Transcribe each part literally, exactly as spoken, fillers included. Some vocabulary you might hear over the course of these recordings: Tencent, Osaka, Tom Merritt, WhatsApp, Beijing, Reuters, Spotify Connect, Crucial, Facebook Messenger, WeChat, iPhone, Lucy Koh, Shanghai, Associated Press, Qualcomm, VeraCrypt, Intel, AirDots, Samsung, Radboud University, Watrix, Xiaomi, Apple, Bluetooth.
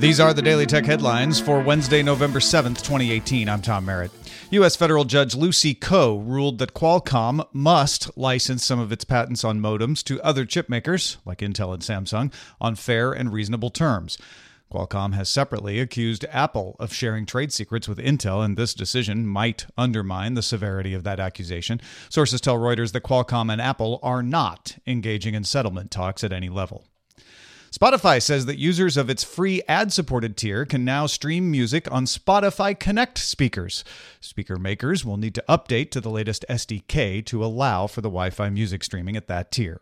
These are the Daily Tech Headlines for Wednesday, November seventh, twenty eighteen. I'm Tom Merritt. U S Federal Judge Lucy Koh ruled that Qualcomm must license some of its patents on modems to other chipmakers, like Intel and Samsung, on fair and reasonable terms. Qualcomm has separately accused Apple of sharing trade secrets with Intel, and this decision might undermine the severity of that accusation. Sources tell Reuters that Qualcomm and Apple are not engaging in settlement talks at any level. Spotify says that users of its free ad-supported tier can now stream music on Spotify Connect speakers. Speaker makers will need to update to the latest S D K to allow for the Wi-Fi music streaming at that tier.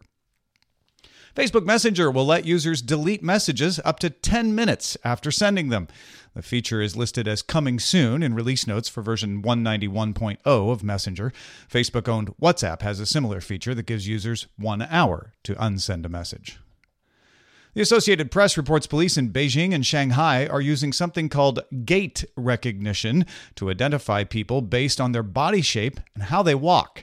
Facebook Messenger will let users delete messages up to ten minutes after sending them. The feature is listed as coming soon in release notes for version one ninety-one point oh of Messenger. Facebook-owned WhatsApp has a similar feature that gives users one hour to unsend a message. The Associated Press reports police in Beijing and Shanghai are using something called gait recognition to identify people based on their body shape and how they walk.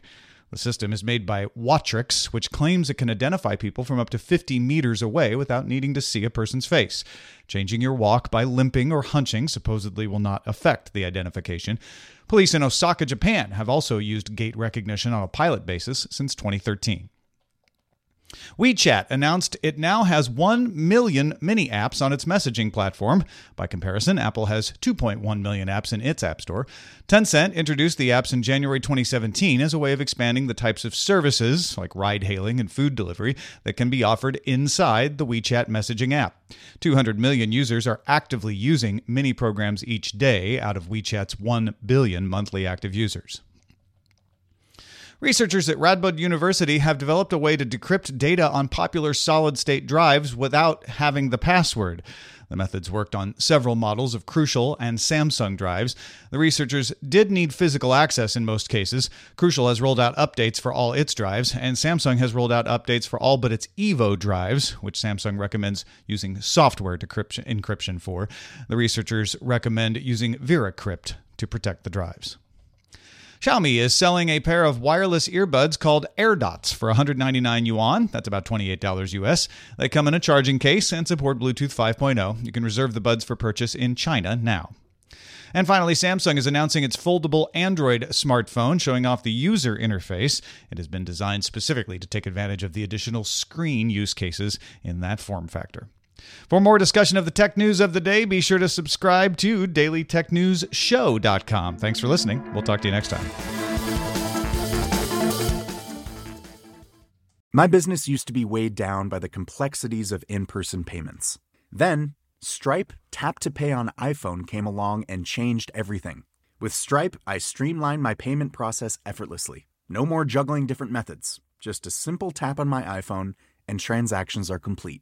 The system is made by Watrix, which claims it can identify people from up to fifty meters away without needing to see a person's face. Changing your walk by limping or hunching supposedly will not affect the identification. Police in Osaka, Japan, have also used gait recognition on a pilot basis since twenty thirteen. WeChat announced it now has one million mini-apps on its messaging platform. By comparison, Apple has two point one million apps in its App Store. Tencent introduced the apps in January twenty seventeen as a way of expanding the types of services, like ride-hailing and food delivery, that can be offered inside the WeChat messaging app. two hundred million users are actively using mini-programs each day out of WeChat's one billion monthly active users. Researchers at Radboud University have developed a way to decrypt data on popular solid-state drives without having the password. The methods worked on several models of Crucial and Samsung drives. The researchers did need physical access in most cases. Crucial has rolled out updates for all its drives, and Samsung has rolled out updates for all but its Evo drives, which Samsung recommends using software encryption for. The researchers recommend using VeraCrypt to protect the drives. Xiaomi is selling a pair of wireless earbuds called AirDots for one ninety-nine yuan. That's about twenty-eight dollars U S. They come in a charging case and support Bluetooth five point oh. You can reserve the buds for purchase in China now. And finally, Samsung is announcing its foldable Android smartphone, showing off the user interface. It has been designed specifically to take advantage of the additional screen use cases in that form factor. For more discussion of the tech news of the day, be sure to subscribe to daily tech news show dot com. Thanks for listening. We'll talk to you next time. My business used to be weighed down by the complexities of in-person payments. Then, Stripe Tap to Pay on iPhone came along and changed everything. With Stripe, I streamlined my payment process effortlessly. No more juggling different methods. Just a simple tap on my iPhone and transactions are complete.